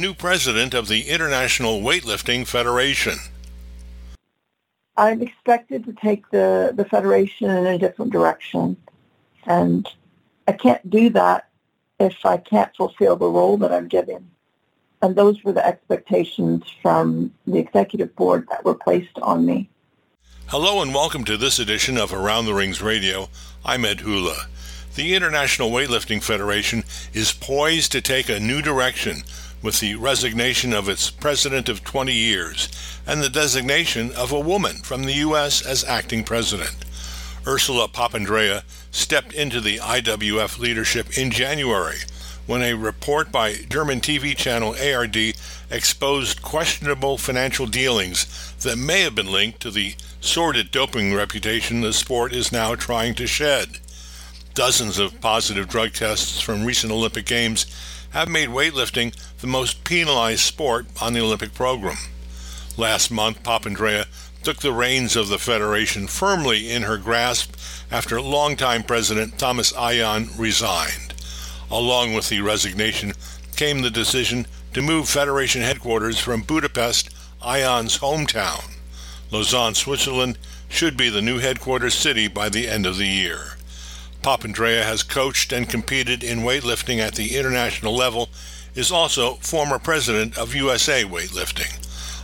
new president of the International Weightlifting Federation? I'm expected to take the federation in a different direction, and I can't do that if I can't fulfill the role that I'm given. And those were the expectations from the executive board that were placed on me. Hello and welcome to this edition of Around the Rings Radio. I'm Ed Hula. The International Weightlifting Federation is poised to take a new direction with the resignation of its president of 20 years and the designation of a woman from the U.S. as acting president. Ursula Papandrea stepped into the IWF leadership in January when a report by German TV channel ARD exposed questionable financial dealings that may have been linked to the sordid doping reputation the sport is now trying to shed. Dozens of positive drug tests from recent Olympic Games have made weightlifting the most penalized sport on the Olympic program. Last month, Papandrea took the reins of the federation firmly in her grasp after longtime president Tamás Aján resigned. Along with the resignation came the decision to move federation headquarters from Budapest, Aján's hometown. Lausanne, Switzerland should be the new headquarters city by the end of the year. Papandrea has coached and competed in weightlifting at the international level, is also former president of USA Weightlifting.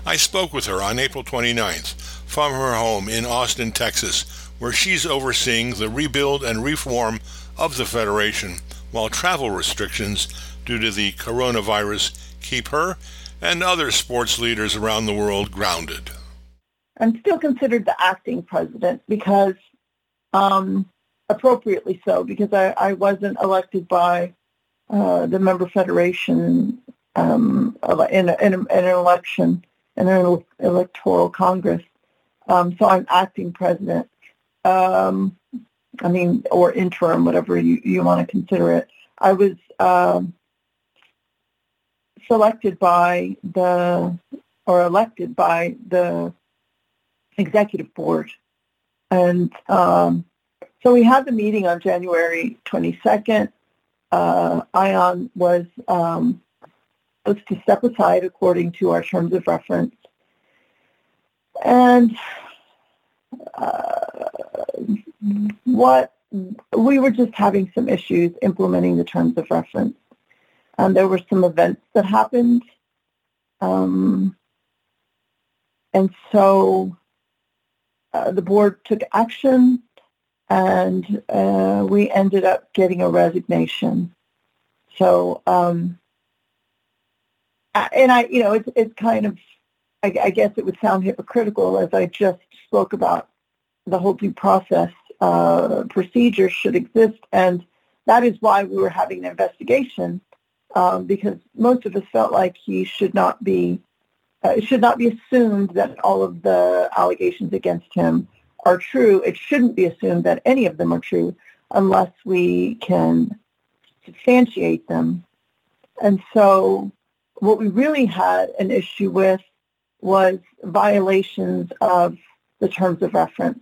I spoke with her on April 29th from her home in Austin, Texas, where she's overseeing the rebuild and reform of the federation while travel restrictions due to the coronavirus keep her and other sports leaders around the world grounded. I'm still considered the acting president because appropriately so, because I wasn't elected by the member federation in an election, in an electoral congress. So I'm acting president, or interim, whatever you want to consider it. I was elected by the executive board. And so we had the meeting on January 22nd. Aján was to step aside according to our terms of reference. And we were just having some issues implementing the terms of reference. There were some events that happened. And so the board took action, and we ended up getting a resignation. So, it's kind of, I guess it would sound hypocritical as I just spoke about the whole due process procedure should exist. And that is why we were having an investigation, because most of us felt like it should not be assumed that all of the allegations against him are true. It shouldn't be assumed that any of them are true unless we can substantiate them. And so what we really had an issue with was violations of the terms of reference.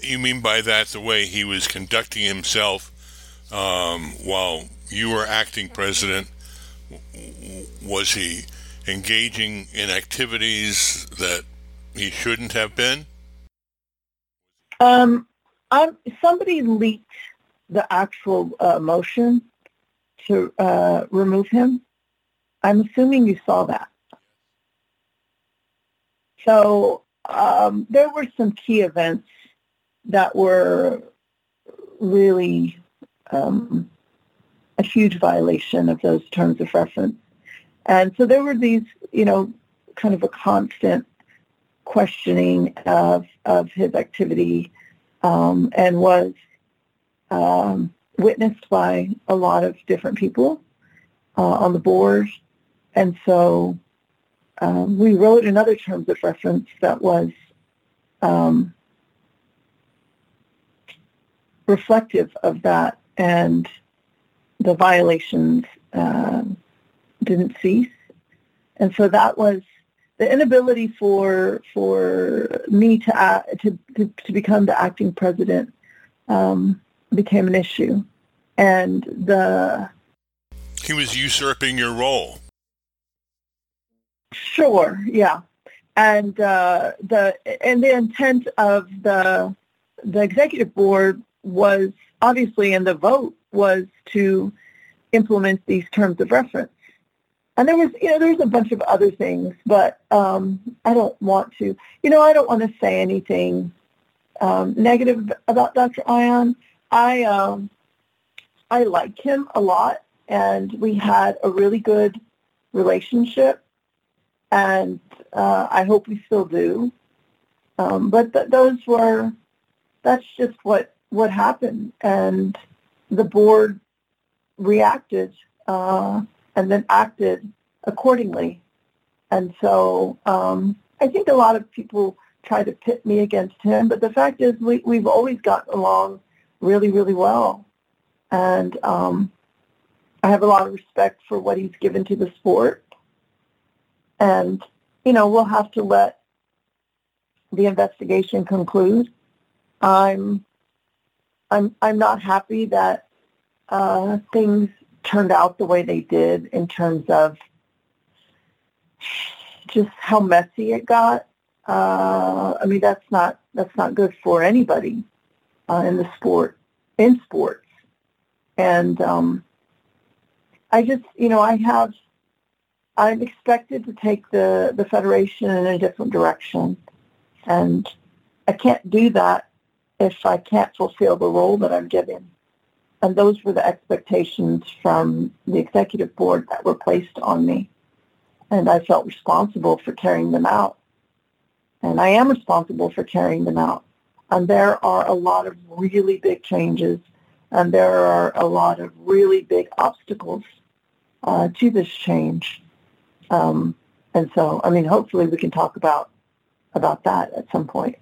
You mean by that the way he was conducting himself while you were acting president? Was he engaging in activities that he shouldn't have been? Somebody leaked the actual motion to remove him. I'm assuming you saw that. So there were some key events that were really a huge violation of those terms of reference. And so there were these, kind of a constant questioning of his activity, and was witnessed by a lot of different people on the board. And so we wrote another terms of reference that was reflective of that, and the violations didn't cease. And so that was the inability for me to become the acting president became an issue, and he was usurping your role. Sure, yeah. And the intent of the executive board was obviously in the vote was to implement these terms of reference. And there was a bunch of other things, but I don't want to say anything negative about Dr. Aján. I like him a lot, and we had a really good relationship, and I hope we still do. But that's just what happened, and the board reacted and then acted accordingly. And so I think a lot of people try to pit me against him, but the fact is we've always gotten along really, really well. And I have a lot of respect for what he's given to the sport. And, we'll have to let the investigation conclude. I'm not happy that things turned out the way they did in terms of just how messy it got. That's not good for anybody in sports. And I'm expected to take the federation in a different direction, and I can't do that if I can't fulfill the role that I'm given. And those were the expectations from the executive board that were placed on me, and I felt responsible for carrying them out. And I am responsible for carrying them out. And there are a lot of really big changes, and there are a lot of really big obstacles to this change. And so, hopefully we can talk about that at some point,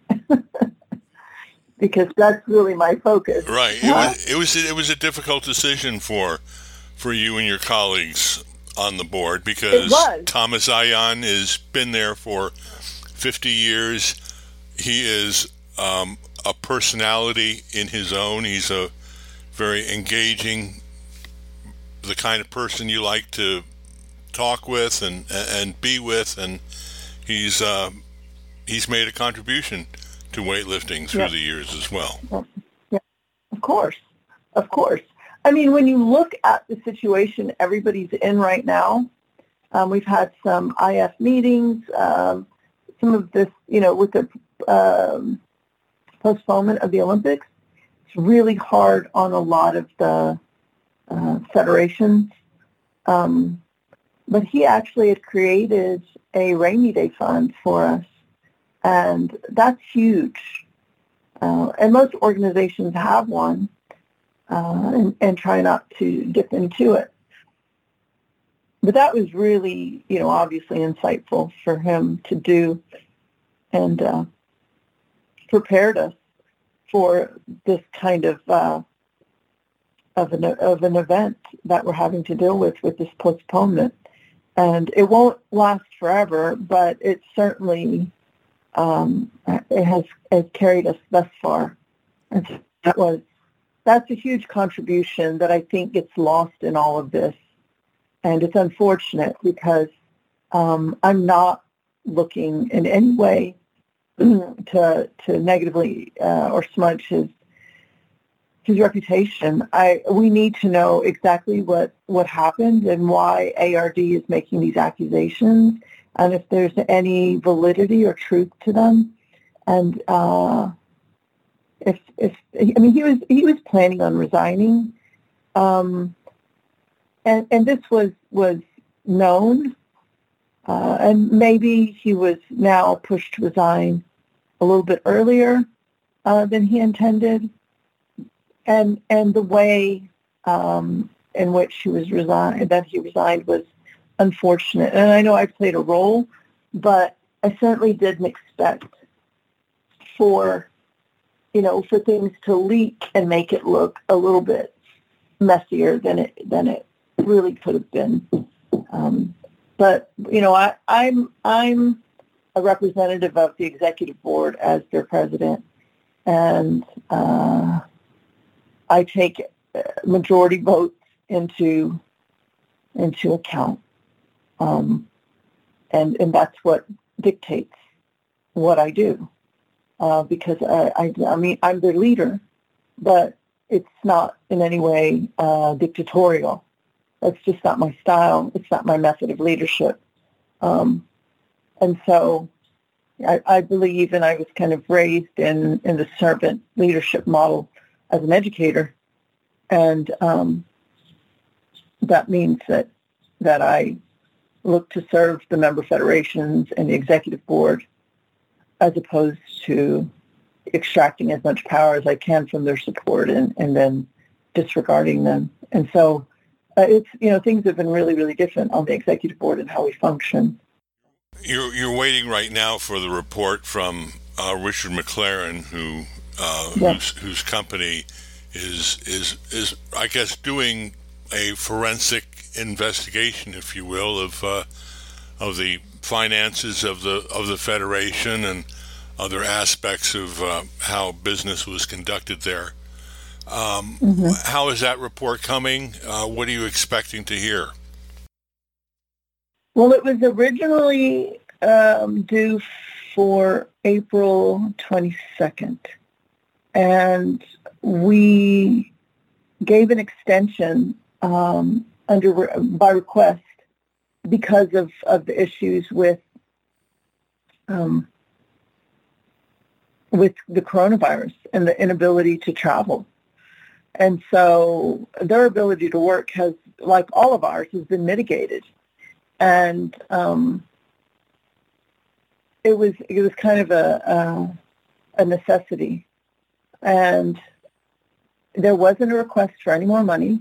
because that's really my focus. Right. Huh? It was a difficult decision for you and your colleagues on the board, because Tamás Aján has been there for 50 years. He is a personality in his own. He's a very engaging, the kind of person you like to talk with and be with, and he's made a contribution to weightlifting through the years as well. Yeah. Of course. When you look at the situation everybody's in right now, we've had some IF meetings, some of this, with the postponement of the Olympics, it's really hard on a lot of the federations. But he actually had created a rainy day fund for us, and that's huge. And most organizations have one and try not to dip into it. But that was really, obviously insightful for him to do, and prepared us for this kind of an event that we're having to deal with this postponement. And it won't last forever, but it certainly it has carried us thus far. And that's a huge contribution that I think gets lost in all of this. And it's unfortunate, because I'm not looking in any way to negatively or smudge his reputation. We need to know exactly what happened and why ARD is making these accusations, and if there's any validity or truth to them. And he was planning on resigning. And this was known, and maybe he was now pushed to resign a little bit earlier than he intended, and the way in which he resigned was unfortunate. And I know I played a role, but I certainly didn't expect for things to leak and make it look a little bit messier than it really could have been. I'm a representative of the executive board as their president, and I take majority votes into account, and that's what dictates what I do, because I mean, I'm their leader, but it's not in any way dictatorial. That's just not my style. It's not my method of leadership. And so I believe, and I was kind of raised in the servant leadership model as an educator. And that means that I look to serve the member federations and the executive board as opposed to extracting as much power as I can from their support and then disregarding them. And so it's, you know, things have been really, really different on the executive board and how we function. You're waiting right now for the report from Richard McLaren, who whose company is I guess doing a forensic investigation, if you will, of the finances of the federation and other aspects of how business was conducted there. How is that report coming? What are you expecting to hear? Well, it was originally due for April 22nd, and we gave an extension by request because of the issues with the coronavirus and the inability to travel. And so their ability to work has, like all of ours, has been mitigated. And it was kind of a necessity. And there wasn't a request for any more money.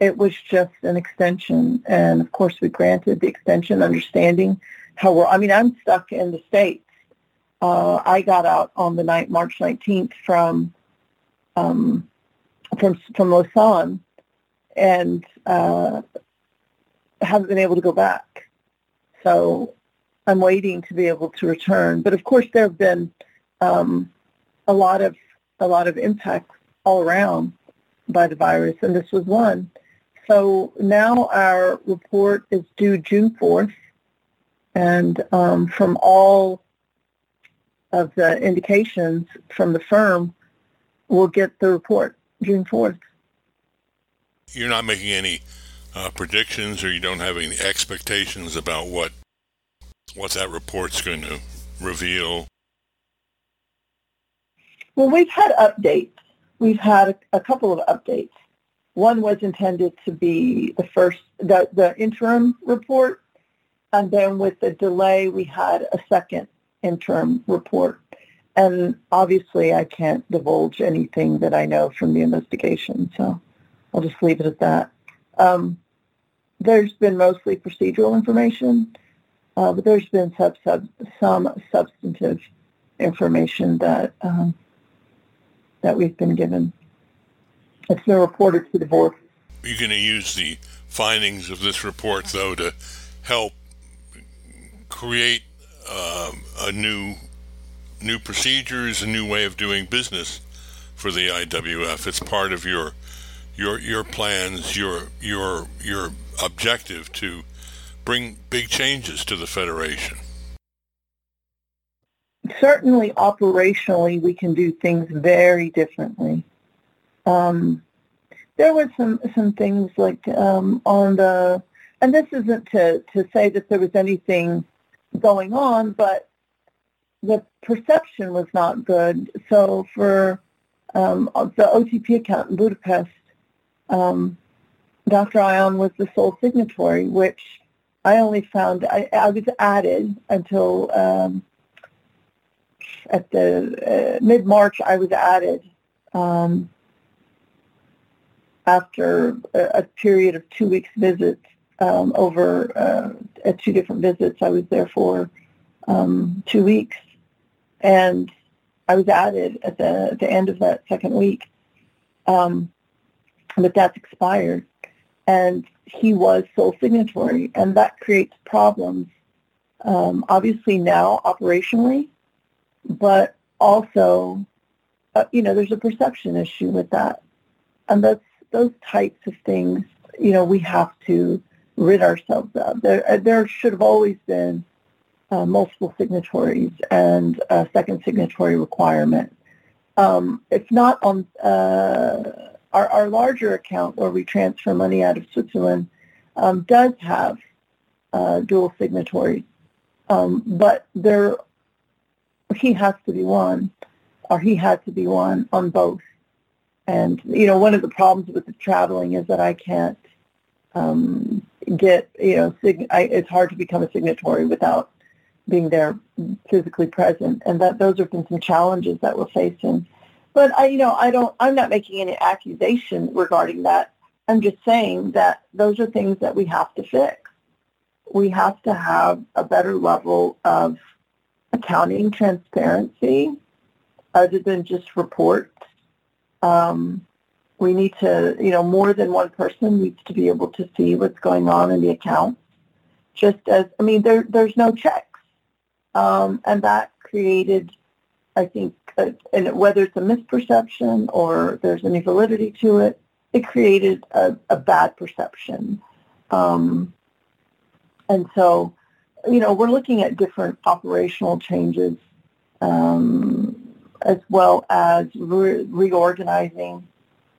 It was just an extension. And, of course, we granted the extension, understanding how I'm stuck in the States. I got out on the night, March 19th, from Lausanne, and haven't been able to go back. So I'm waiting to be able to return. But of course, there have been a lot of impacts all around by the virus, and this was one. So now our report is due June 4th, and from all of the indications from the firm, we'll get the report June 4th. You're not making any predictions, or you don't have any expectations about what that report's going to reveal? Well, we've had updates. We've had a couple of updates. One was intended to be the interim report, and then with the delay, we had a second interim report. And obviously, I can't divulge anything that I know from the investigation, so I'll just leave it at that. There's been mostly procedural information, but there's been some substantive information that we've been given. It's been reported to the board. You're going to use the findings of this report, though, to help create new procedures, a new way of doing business for the IWF. It's part of your plans, your objective to bring big changes to the federation. Certainly, operationally, we can do things very differently. There were some things like on the, and this isn't to say that there was anything going on, but the perception was not good. So for the OTP account in Budapest, Dr. Aján was the sole signatory, which I only found, I was added until at the mid-March. I was added after a period of 2 weeks visits over at two different visits. I was there for 2 weeks. And I was added at the end of that second week, but that's expired. And he was sole signatory, and that creates problems, obviously now operationally, but also, there's a perception issue with that. And that's those types of things, we have to rid ourselves of. There should have always been multiple signatories and a second signatory requirement. It's not on our larger account where we transfer money out of Switzerland does have dual signatories, but there he had to be one on both. And you know, one of the problems with the traveling is that I can't get it's hard to become a signatory without being there physically present, and that those have been some challenges that we're facing. But I'm not making any accusation regarding that. I'm just saying that those are things that we have to fix. We have to have a better level of accounting transparency other than just reports. We need to, more than one person needs to be able to see what's going on in the account. Just as, there's no checks. And that created, I think, and whether it's a misperception or there's any validity to it, it created a bad perception. And so, we're looking at different operational changes as well as reorganizing.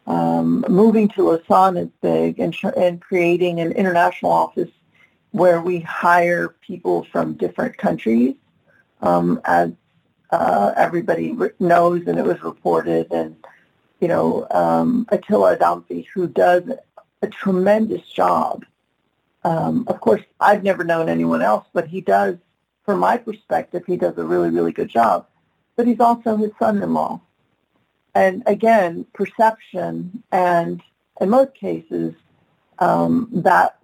Moving to Lausanne is big, and creating an international office where we hire people from different countries, as everybody knows, and it was reported. And, Attila Adamfi, who does a tremendous job. Of course, I've never known anyone else, but he does, from my perspective, he does a really, really good job. But he's also his son-in-law. And again, perception, and in most cases, that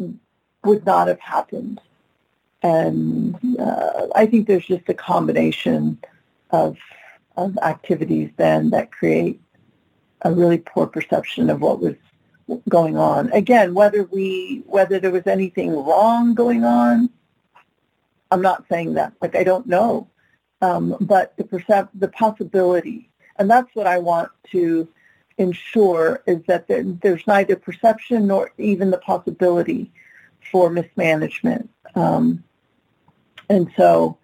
would not have happened. And I think there's just a combination of activities then that create a really poor perception of what was going on. Again, whether there was anything wrong going on, I'm not saying that. I don't know. But the possibility, and that's what I want to ensure, is that there's neither perception nor even the possibility for mismanagement. And so,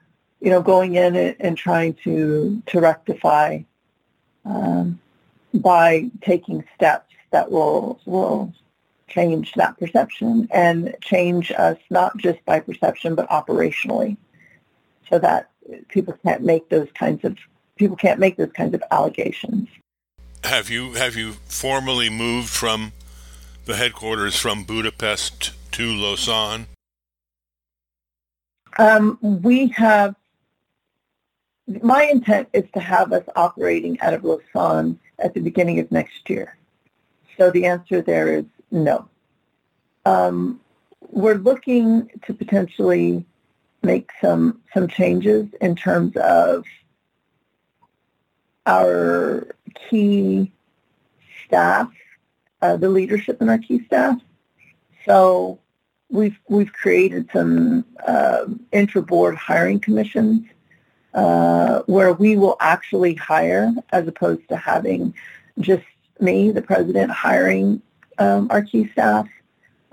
going in and trying to rectify by taking steps that will change that perception and change us, not just by perception, but operationally, so that people can't make those kinds of allegations. Have you formally moved from the headquarters from Budapest to Lausanne? My intent is to have us operating out of Lausanne at the beginning of next year. So the answer there is no. We're looking to potentially make some changes in terms of our key staff, the leadership in our key staff. So we've created some intra-board hiring commissions where we will actually hire, as opposed to having just me, the president, hiring our key staff.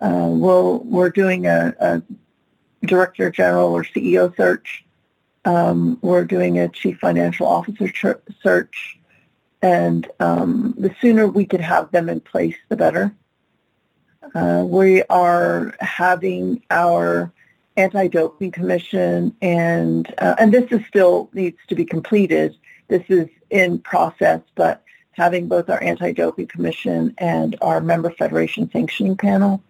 We're doing a director general or CEO search. We're doing a chief financial officer search. And the sooner we could have them in place, the better. We are having our anti-doping commission, and this is still needs to be completed. This is in process, but having both our anti-doping commission and our member federation sanctioning panel,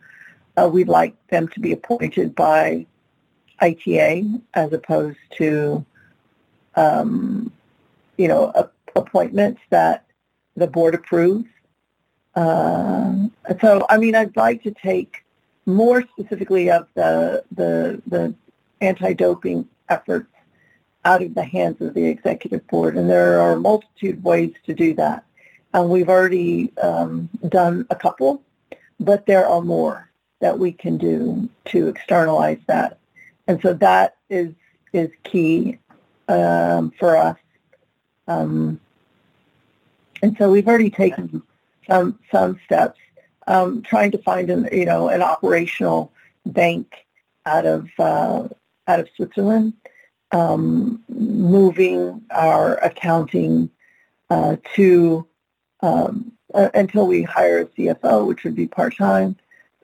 we'd like them to be appointed by ITA as opposed to, appointments that the board approves. I'd like to take more specifically of the anti-doping efforts out of the hands of the executive board, and there are a multitude of ways to do that. And we've already done a couple, but there are more that we can do to externalize that. And so that is key for us. And so we've already taken some steps, trying to find an operational bank out of Switzerland moving our accounting to until we hire a CFO, which would be part-time,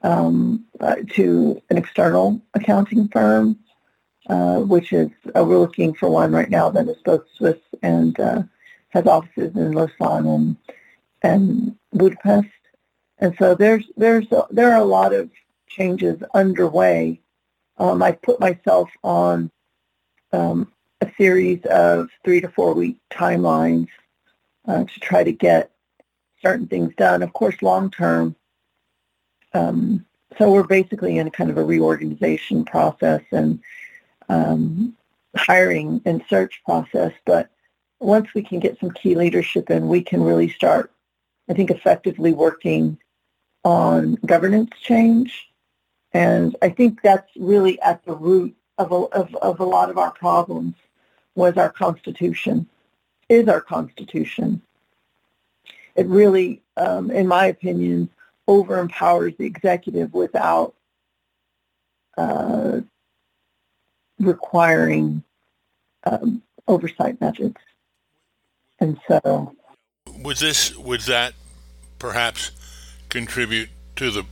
to an external accounting firm, which is we're looking for one right now that is both Swiss and has offices in Lausanne and Budapest. And so there are a lot of changes underway. I put myself on a series of 3 to 4 week timelines to try to get certain things done. Of course, long term. So we're basically in kind of a reorganization process and hiring and search process. But once we can get some key leadership in, we can really start, I think, effectively working on governance change. And I think that's really at the root of a lot of our problems was our Constitution, is our Constitution. It really, in my opinion, overempowers the executive without requiring oversight methods. And so... Would that perhaps contribute to the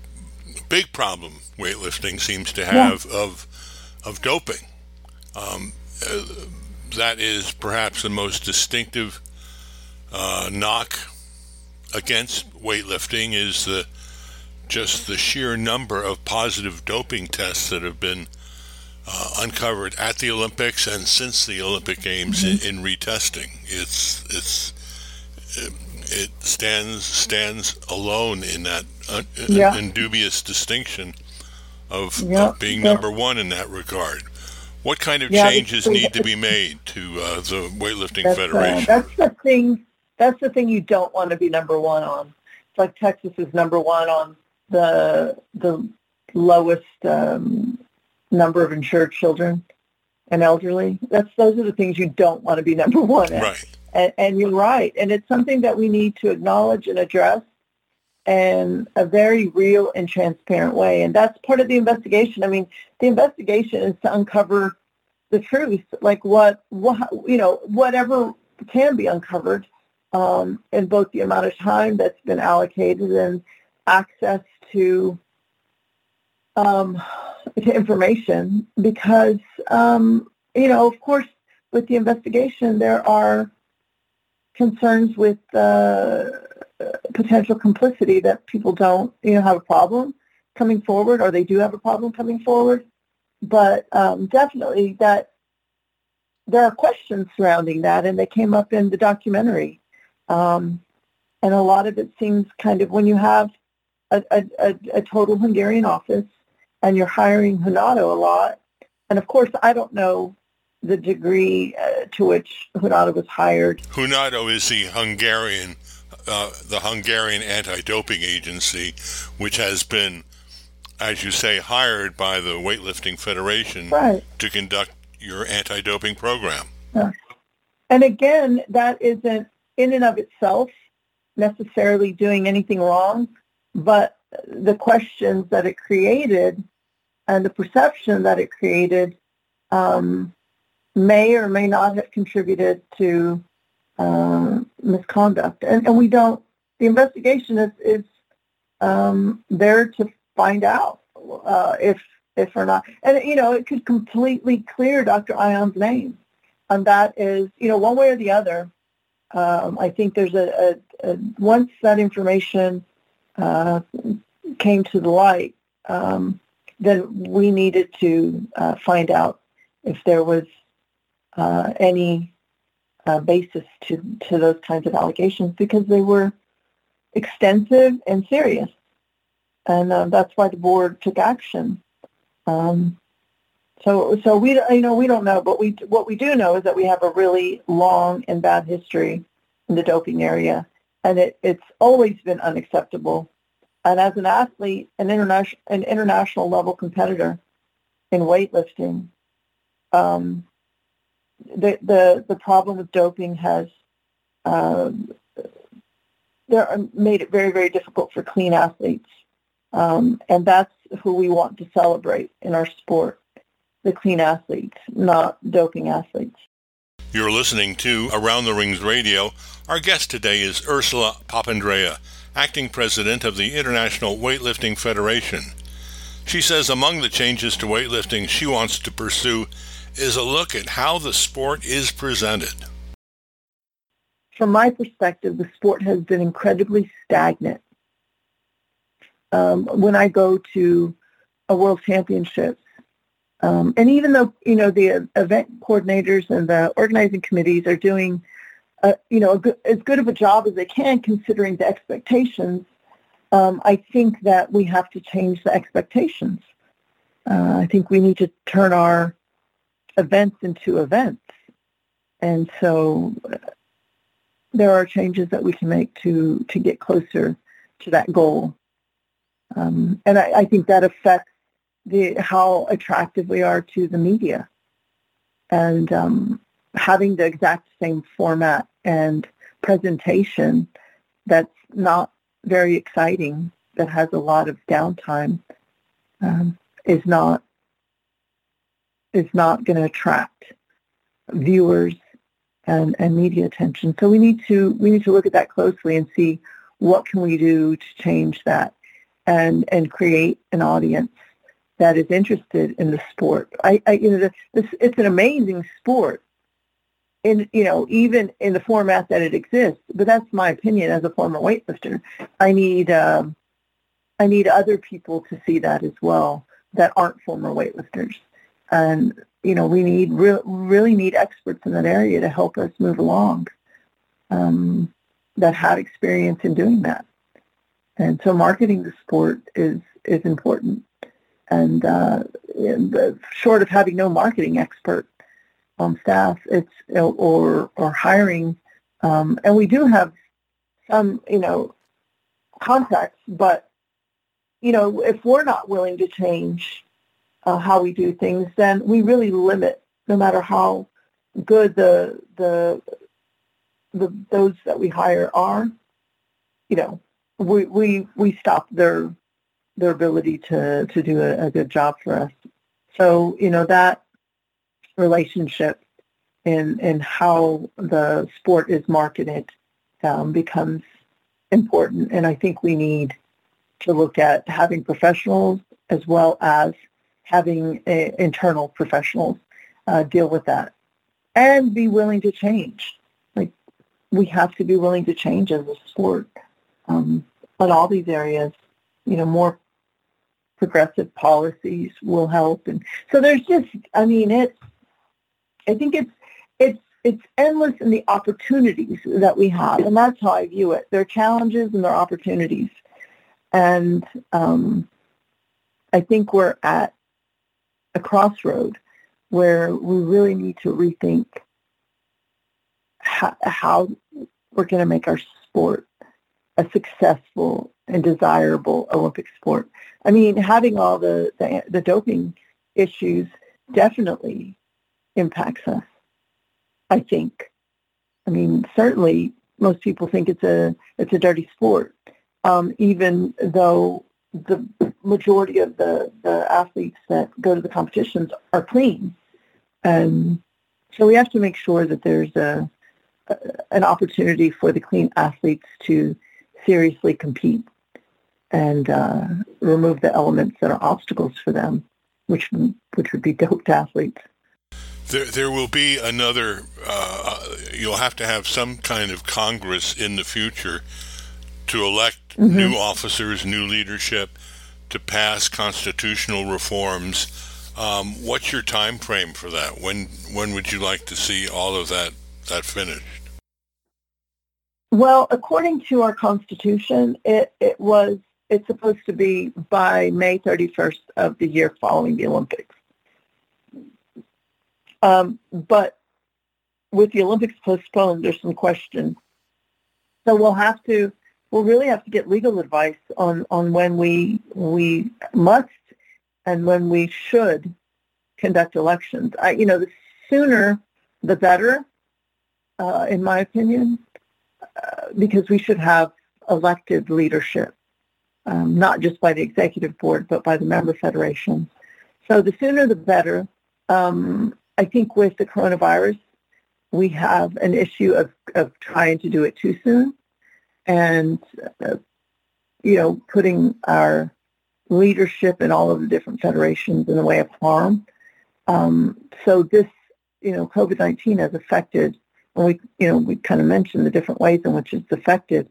big problem weightlifting seems to have of doping? That is perhaps the most distinctive knock against weightlifting is the sheer number of positive doping tests that have been uncovered at the Olympics and since the Olympic Games in retesting. It stands alone in that indubious distinction of being number one in that regard. What kind of changes need to be made to the weightlifting federation? That's the thing you don't want to be number one on. It's like Texas is number one on the lowest number of insured children and elderly. Those are the things you don't want to be number one at. Right. And you're right. And it's something that we need to acknowledge and address in a very real and transparent way. And that's part of the investigation. I mean, the investigation is to uncover the truth, like whatever can be uncovered in both the amount of time that's been allocated and access to information. Because, of course, with the investigation, there are concerns with potential complicity that people don't, have a problem coming forward, or they do have a problem coming forward. But definitely, that there are questions surrounding that, and they came up in the documentary. And a lot of it seems kind of when you have a total Hungarian office and you're hiring Hunado a lot, and of course, I don't know the degree to which Hunado was hired. Hunado is the Hungarian anti-doping agency, which has been, as you say, hired by the Weightlifting Federation to conduct your anti-doping program. Yeah. And again, that isn't in and of itself necessarily doing anything wrong, but the questions that it created and the perception that it created may or may not have contributed to misconduct. And we don't, the investigation is there to find out if or not. And, it could completely clear Dr. Aján's name. And that is, one way or the other, I think there's once that information came to the light, then we needed to find out if there was any basis to those kinds of allegations, because they were extensive and serious. And that's why the board took action. So we, we don't know, but what we do know is that we have a really long and bad history in the doping area, and it's always been unacceptable. And as an athlete, an international level competitor in weightlifting, the problem with doping has made it very, very difficult for clean athletes, and that's who we want to celebrate in our sport. the clean athletes, not doping athletes. You're listening to Around the Rings Radio. Our guest today is Ursula Papandrea, acting president of the International Weightlifting Federation. She says among the changes to weightlifting she wants to pursue is a look at how the sport is presented. From my perspective, the sport has been incredibly stagnant. When I go to a world championships, and even though, you know, the event coordinators and the organizing committees are doing, as good of a job as they can considering the expectations, I think that we have to change the expectations. I think we need to turn our events into events. And so there are changes that we can make to get closer to that goal. And I think that affects how attractive we are to the media, and having the exact same format and presentation that's not very exciting, that has a lot of downtime, is not going to attract viewers and media attention. So we need to look at that closely and see what can we do to change that and create an audience that is interested in the sport. It's an amazing sport, and even in the format that it exists. But that's my opinion as a former weightlifter. I need other people to see that as well that aren't former weightlifters, and we need really need experts in that area to help us move along, that have experience in doing that. And so marketing the sport is important. And short of having no marketing expert on staff, or hiring, and we do have some, contacts. But if we're not willing to change how we do things, then we really limit. No matter how good the those that we hire are, we stop their ability to do a good job for us. So, that relationship and how the sport is marketed becomes important. And I think we need to look at having professionals as well as having internal professionals deal with that and be willing to change. Like, we have to be willing to change as a sport on all these areas. More progressive policies will help, and so there's just, I think it's endless in the opportunities that we have, and that's how I view it. There are challenges and there are opportunities, and I think we're at a crossroad where we really need to rethink how we're going to make our sport a successful and desirable Olympic sport. Having all the doping issues definitely impacts us, I think. Certainly most people think it's a dirty sport, even though the majority of the athletes that go to the competitions are clean. And so we have to make sure that there's an opportunity for the clean athletes to seriously compete and remove the elements that are obstacles for them, which would be doped athletes. There will be another, you'll have to have some kind of Congress in the future to elect new officers, new leadership, to pass constitutional reforms. What's your time frame for that? When would you like to see all of that finished? Well, according to our Constitution, it's supposed to be by May 31st of the year following the Olympics. But with the Olympics postponed, there's some question. So we'll really have to get legal advice on when we must and when we should conduct elections. The sooner the better, in my opinion. Because we should have elected leadership, not just by the executive board, but by the member federation. So the sooner the better. I think with the coronavirus, we have an issue of trying to do it too soon and, putting our leadership in all of the different federations in the way of harm. So this, COVID-19 has affected, and we kind of mentioned the different ways in which it's affected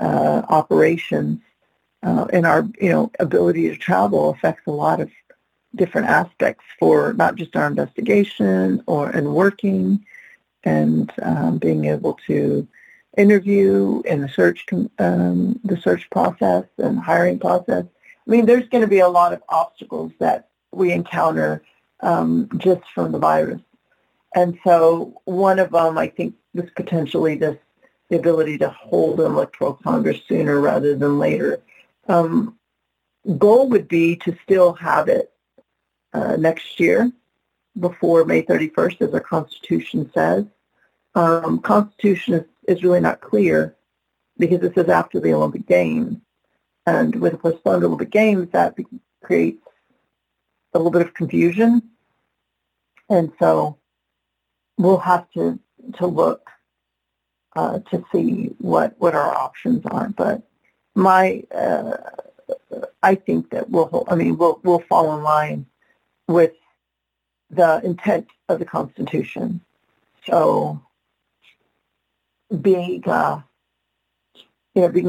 operations and our, ability to travel affects a lot of different aspects for not just our investigation and working and being able to interview in the search process and hiring process. I mean, there's going to be a lot of obstacles that we encounter just from the virus. And so one of them, I think, is potentially the ability to hold an electoral Congress sooner rather than later. Goal would be to still have it next year before May 31st, as our Constitution says. Constitution is really not clear because it says after the Olympic Games. And with the postponed Olympic Games, that creates a little bit of confusion. And so we'll have to look to see what our options are. But I think that we'll fall in line with the intent of the Constitution. So being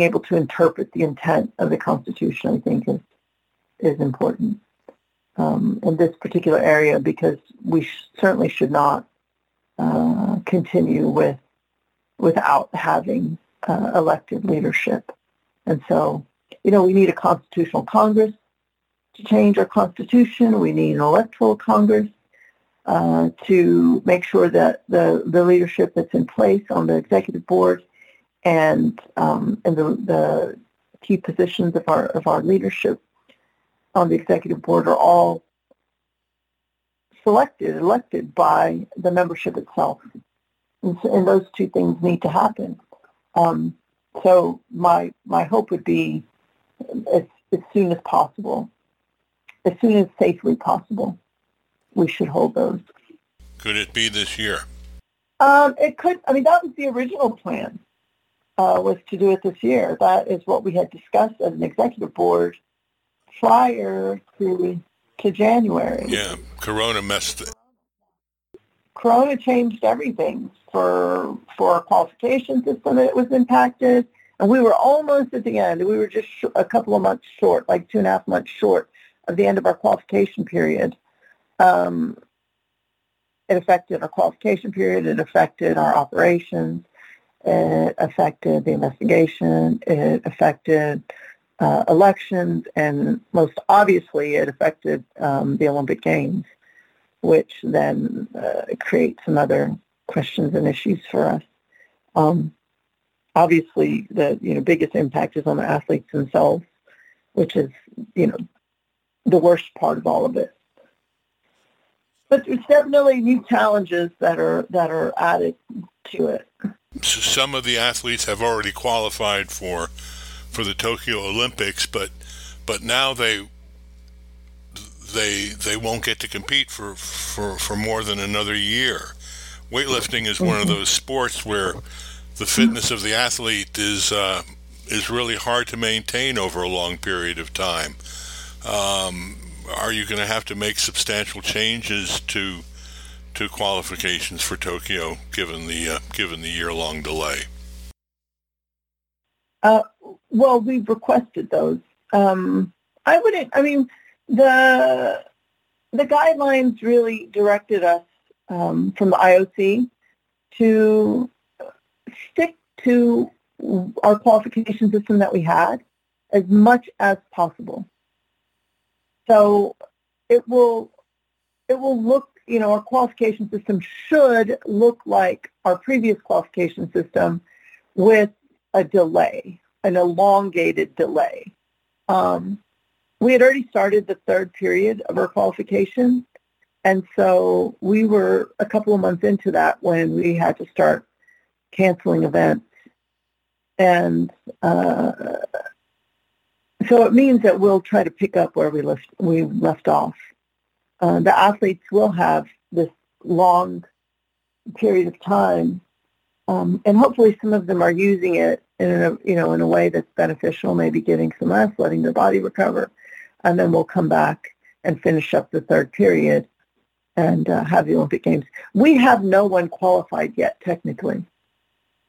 able to interpret the intent of the Constitution, I think, is important in this particular area, because we certainly should not continue without having elected leadership. And so, we need a constitutional Congress to change our Constitution. We need an electoral Congress to make sure that the leadership that's in place on the executive board and the key positions of our leadership on the executive board are all elected by the membership itself. And those two things need to happen. So my hope would be as soon as possible, as soon as safely possible, we should hold those. Could it be this year? It could. That was the original plan, was to do it this year. That is what we had discussed as an executive board prior to January. Yeah, Corona messed it. Corona changed everything for our qualification system. It was impacted, and we were almost at the end. We were just a couple of months short, like 2.5 months short of the end of our qualification period. It affected our qualification period. It affected our operations. It affected the investigation. It affected elections, and most obviously, it affected the Olympic Games, which then creates some other questions and issues for us. Obviously, the biggest impact is on the athletes themselves, which is the worst part of all of it. But there's definitely new challenges that are added to it. So some of the athletes have already qualified for the Tokyo Olympics, but now they won't get to compete for more than another year. Weightlifting is one of those sports where the fitness of the athlete is really hard to maintain over a long period of time. Are you going to have to make substantial changes to qualifications for Tokyo given the year-long delay? Well, we've requested those. I wouldn't. The guidelines really directed us from the IOC to stick to our qualification system that we had as much as possible. So it will look, our qualification system should look like our previous qualification system with a delay, an elongated delay. We had already started the third period of our qualification, and so we were a couple of months into that when we had to start canceling events. And so it means that we'll try to pick up where we left off. the athletes will have this long period of time, and hopefully some of them are using it in a way that's beneficial, maybe giving some rest, letting their body recover, and then we'll come back and finish up the third period and have the Olympic Games. We have no one qualified yet, technically.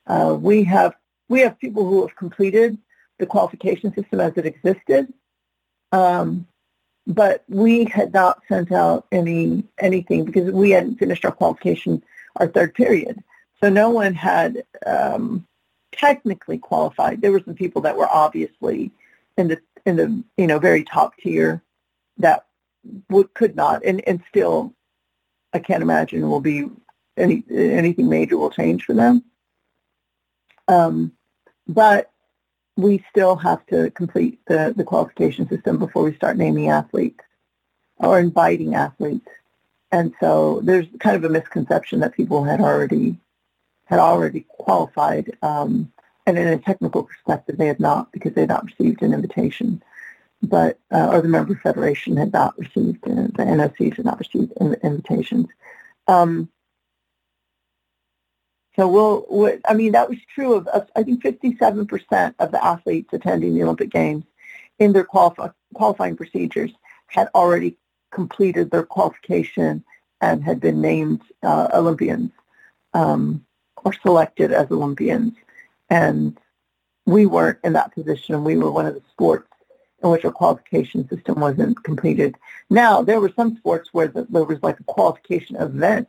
We have people who have completed the qualification system as it existed, but we had not sent out anything because we hadn't finished our qualification, our third period. So no one had technically qualified. There were some people that were obviously in the very top tier that could not, and still, I can't imagine will be anything major will change for them. But we still have to complete the qualification system before we start naming athletes or inviting athletes. And so there's kind of a misconception that people had already qualified, and in a technical perspective, they had not, because they had not received an invitation. But or the member federation had not received, the NOCs had not received invitations. So that was true of I think 57% of the athletes attending the Olympic Games in their qualifying procedures had already completed their qualification and had been named Olympians or selected as Olympians. And we weren't in that position. We were one of the sports in which our qualification system wasn't completed. Now, there were some sports where there was like a qualification event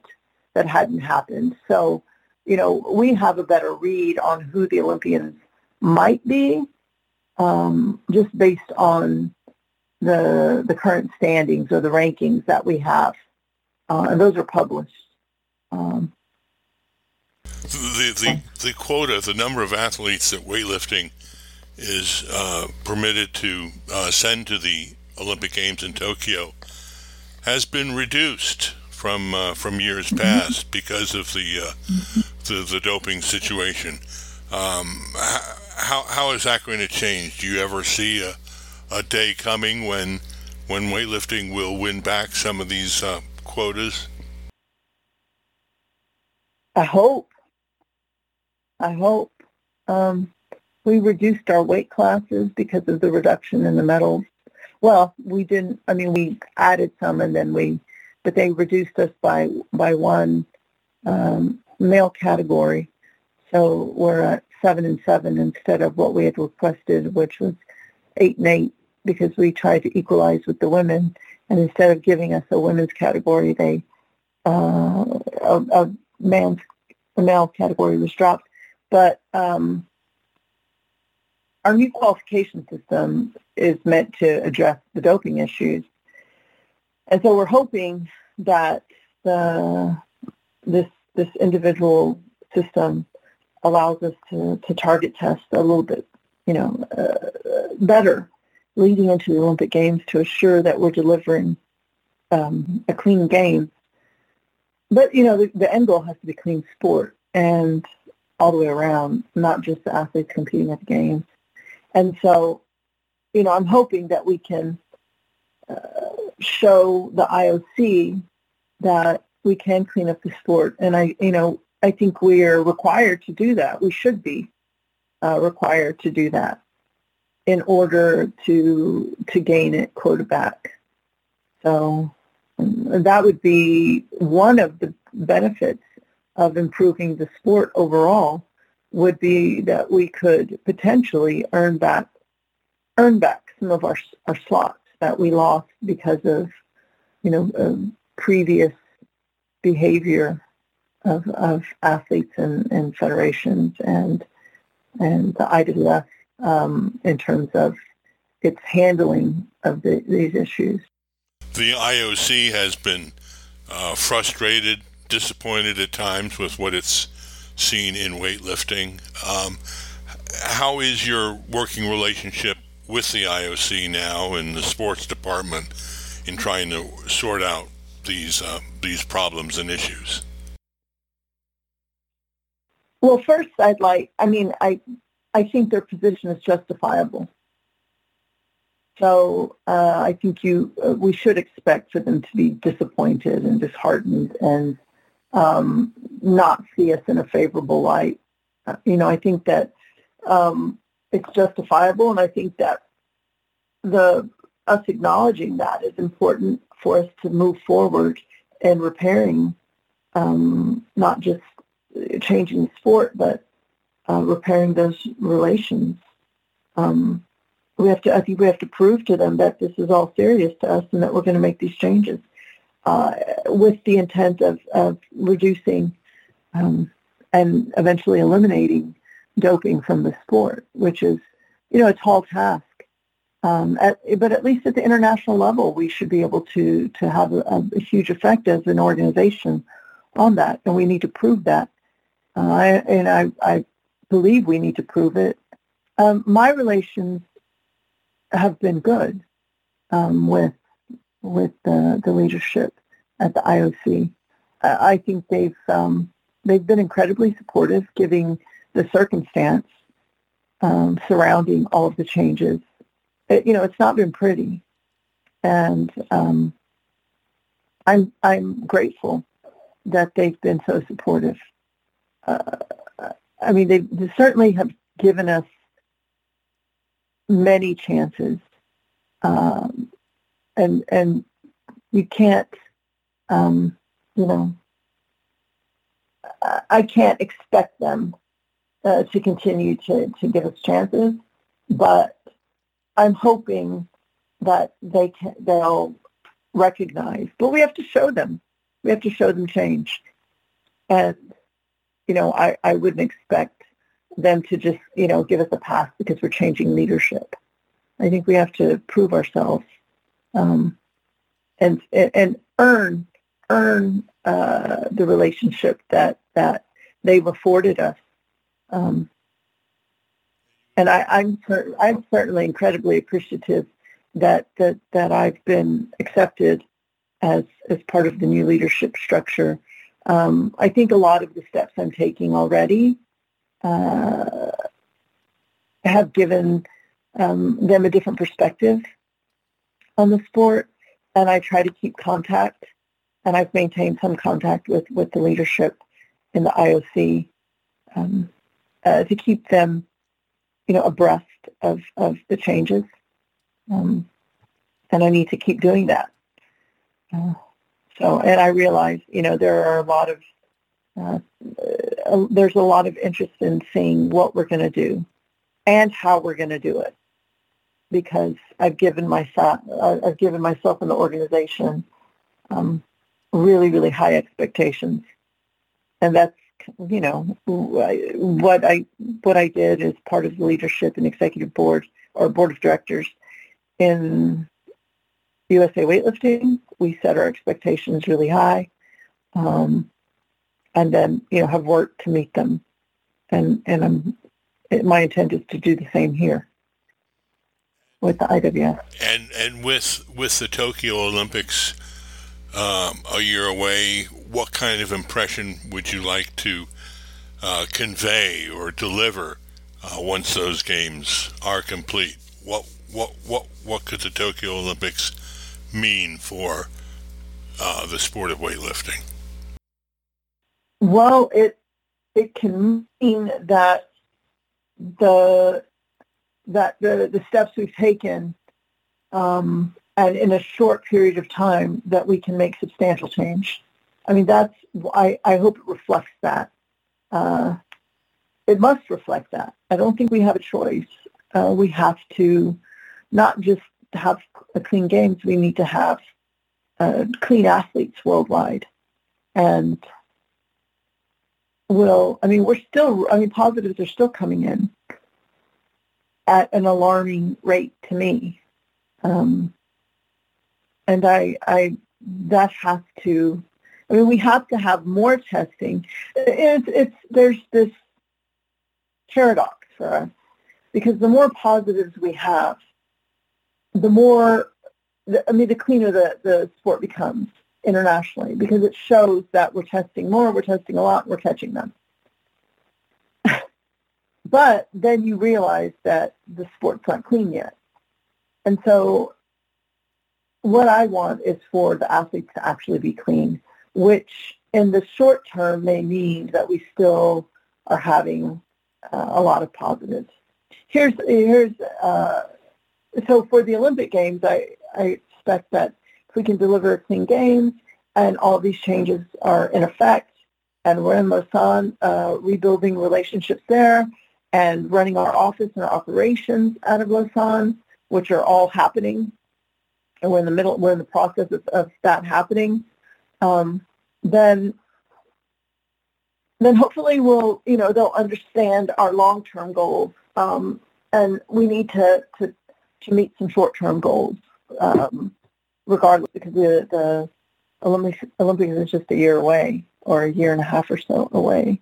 that hadn't happened. So, we have a better read on who the Olympians might be, just based on the current standings or the rankings that we have. And those are published. The quota, the number of athletes that weightlifting is permitted to send to the Olympic Games in Tokyo, has been reduced from years past because of the doping situation. How is that going to change? Do you ever see a day coming when weightlifting will win back some of these quotas? I hope. We reduced our weight classes because of the reduction in the medals. Well, we didn't. I mean, we added some, and then but they reduced us by one male category. So we're at 7 and 7 instead of what we had requested, which was 8 and 8, because we tried to equalize with the women. And instead of giving us a women's category, they a male category was dropped. But our new qualification system is meant to address the doping issues. And so we're hoping that this individual system allows us to target test a little bit, better leading into the Olympic Games to assure that we're delivering a clean game. But, the end goal has to be clean sport and all the way around, not just the athletes competing at the games. And so, I'm hoping that we can show the IOC that we can clean up the sport. And I think we are required to do that. We should be required to do that in order to gain it quota back. So that would be one of the benefits of improving the sport overall, would be that we could potentially earn back some of our slots that we lost because of, previous behavior of athletes and federations and the IWF in terms of its handling of these issues. The IOC has been frustrated, disappointed at times with what it's seen in weightlifting. How is your working relationship with the IOC now and the sports department in trying to sort out these problems and issues? Well, first, I think their position is justifiable. So I think we should expect for them to be disappointed and disheartened and not see us in a favorable light. I think that it's justifiable, and I think that us acknowledging that is important for us to move forward and repairing, not just changing the sport, but repairing those relations. I think we have to prove to them that this is all serious to us and that we're going to make these changes with the intent of reducing and eventually eliminating doping from the sport, which is, a tall task. But at least at the international level, we should be able to have a huge effect as an organization on that, and we need to prove that. I believe we need to prove it. My relations have been good with the leadership at the IOC. I think they've been incredibly supportive, given the circumstance surrounding all of the changes. It's not been pretty, and I'm grateful that they've been so supportive. They certainly have given us many chances, and you can't, I can't expect them to continue to give us chances, but I'm hoping that they'll recognize, but we have to show them. We have to show them change. And, I wouldn't expect them to just, give us a pass because we're changing leadership. I think we have to prove ourselves and earn the relationship that they've afforded us. And I'm certainly incredibly appreciative that I've been accepted as part of the new leadership structure. I think a lot of the steps I'm taking already have given them a different perspective on the sport, and I try to keep contact, and I've maintained some contact with the leadership in the IOC to keep them abreast of the changes, and I need to keep doing that. And I realize, there are there's a lot of interest in seeing what we're going to do and how we're going to do it, because I've given myself and the organization really, really high expectations, and that's what I did as part of the leadership and executive board or board of directors in USA Weightlifting. We set our expectations really high, and then have worked to meet them. And my intent is to do the same here with the IWF. And with the Tokyo Olympics a year away, what kind of impression would you like to convey or deliver once those games are complete? What could the Tokyo Olympics mean for the sport of weightlifting? Well, it can mean that the steps we've taken, and in a short period of time, that we can make substantial change. I hope it reflects that. It must reflect that. I don't think we have a choice. We have to not just have a clean games. We need to have clean athletes worldwide. And positives are still coming in at an alarming rate to me. We have to have more testing. There's this paradox for us, because the more positives we have, the cleaner the sport becomes internationally, because it shows that we're testing more, we're testing a lot, we're catching them. But then you realize that the sport's not clean yet. And so what I want is for the athlete to actually be clean, which in the short term may mean that we still are having a lot of positives. So for the Olympic Games, I expect that if we can deliver clean games and all these changes are in effect, and we're in Lausanne rebuilding relationships there and running our office and our operations out of Lausanne, which are all happening. And we're in the process of that happening. Then hopefully they'll understand our long-term goals. And we need to meet some short-term goals regardless, because the Olympics is just a year away, or a year and a half or so away.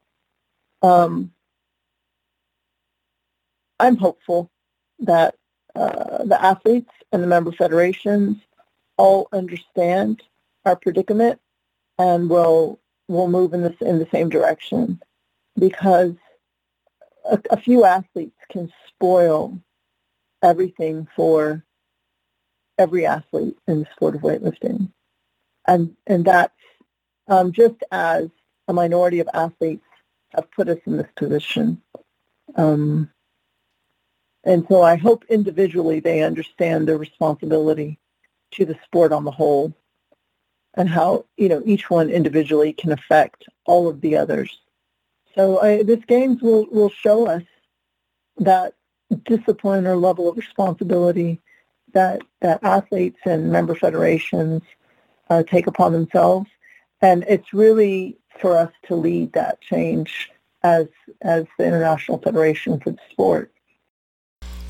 I'm hopeful that the athletes and the member federations all understand our predicament and will move in the same direction, because a few athletes can spoil everything for every athlete in the sport of weightlifting, and that's just as a minority of athletes have put us in this position. And so I hope individually they understand their responsibility to the sport on the whole, and how each one individually can affect all of the others. So this Games will show us that discipline or level of responsibility that athletes and member federations take upon themselves. And it's really for us to lead that change as the International Federation for the Sport.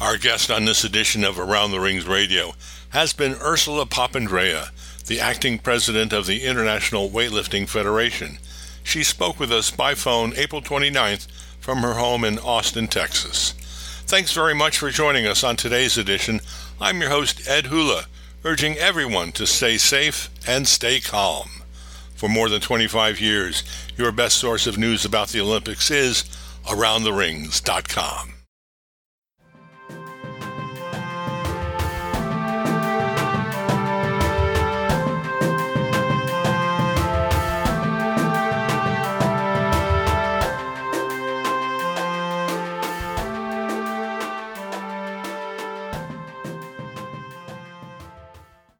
Our guest on this edition of Around the Rings Radio has been Ursula Papandrea, the acting president of the International Weightlifting Federation. She spoke with us by phone April 29th from her home in Austin, Texas. Thanks very much for joining us on today's edition. I'm your host, Ed Hula, urging everyone to stay safe and stay calm. For more than 25 years, your best source of news about the Olympics is AroundTheRings.com.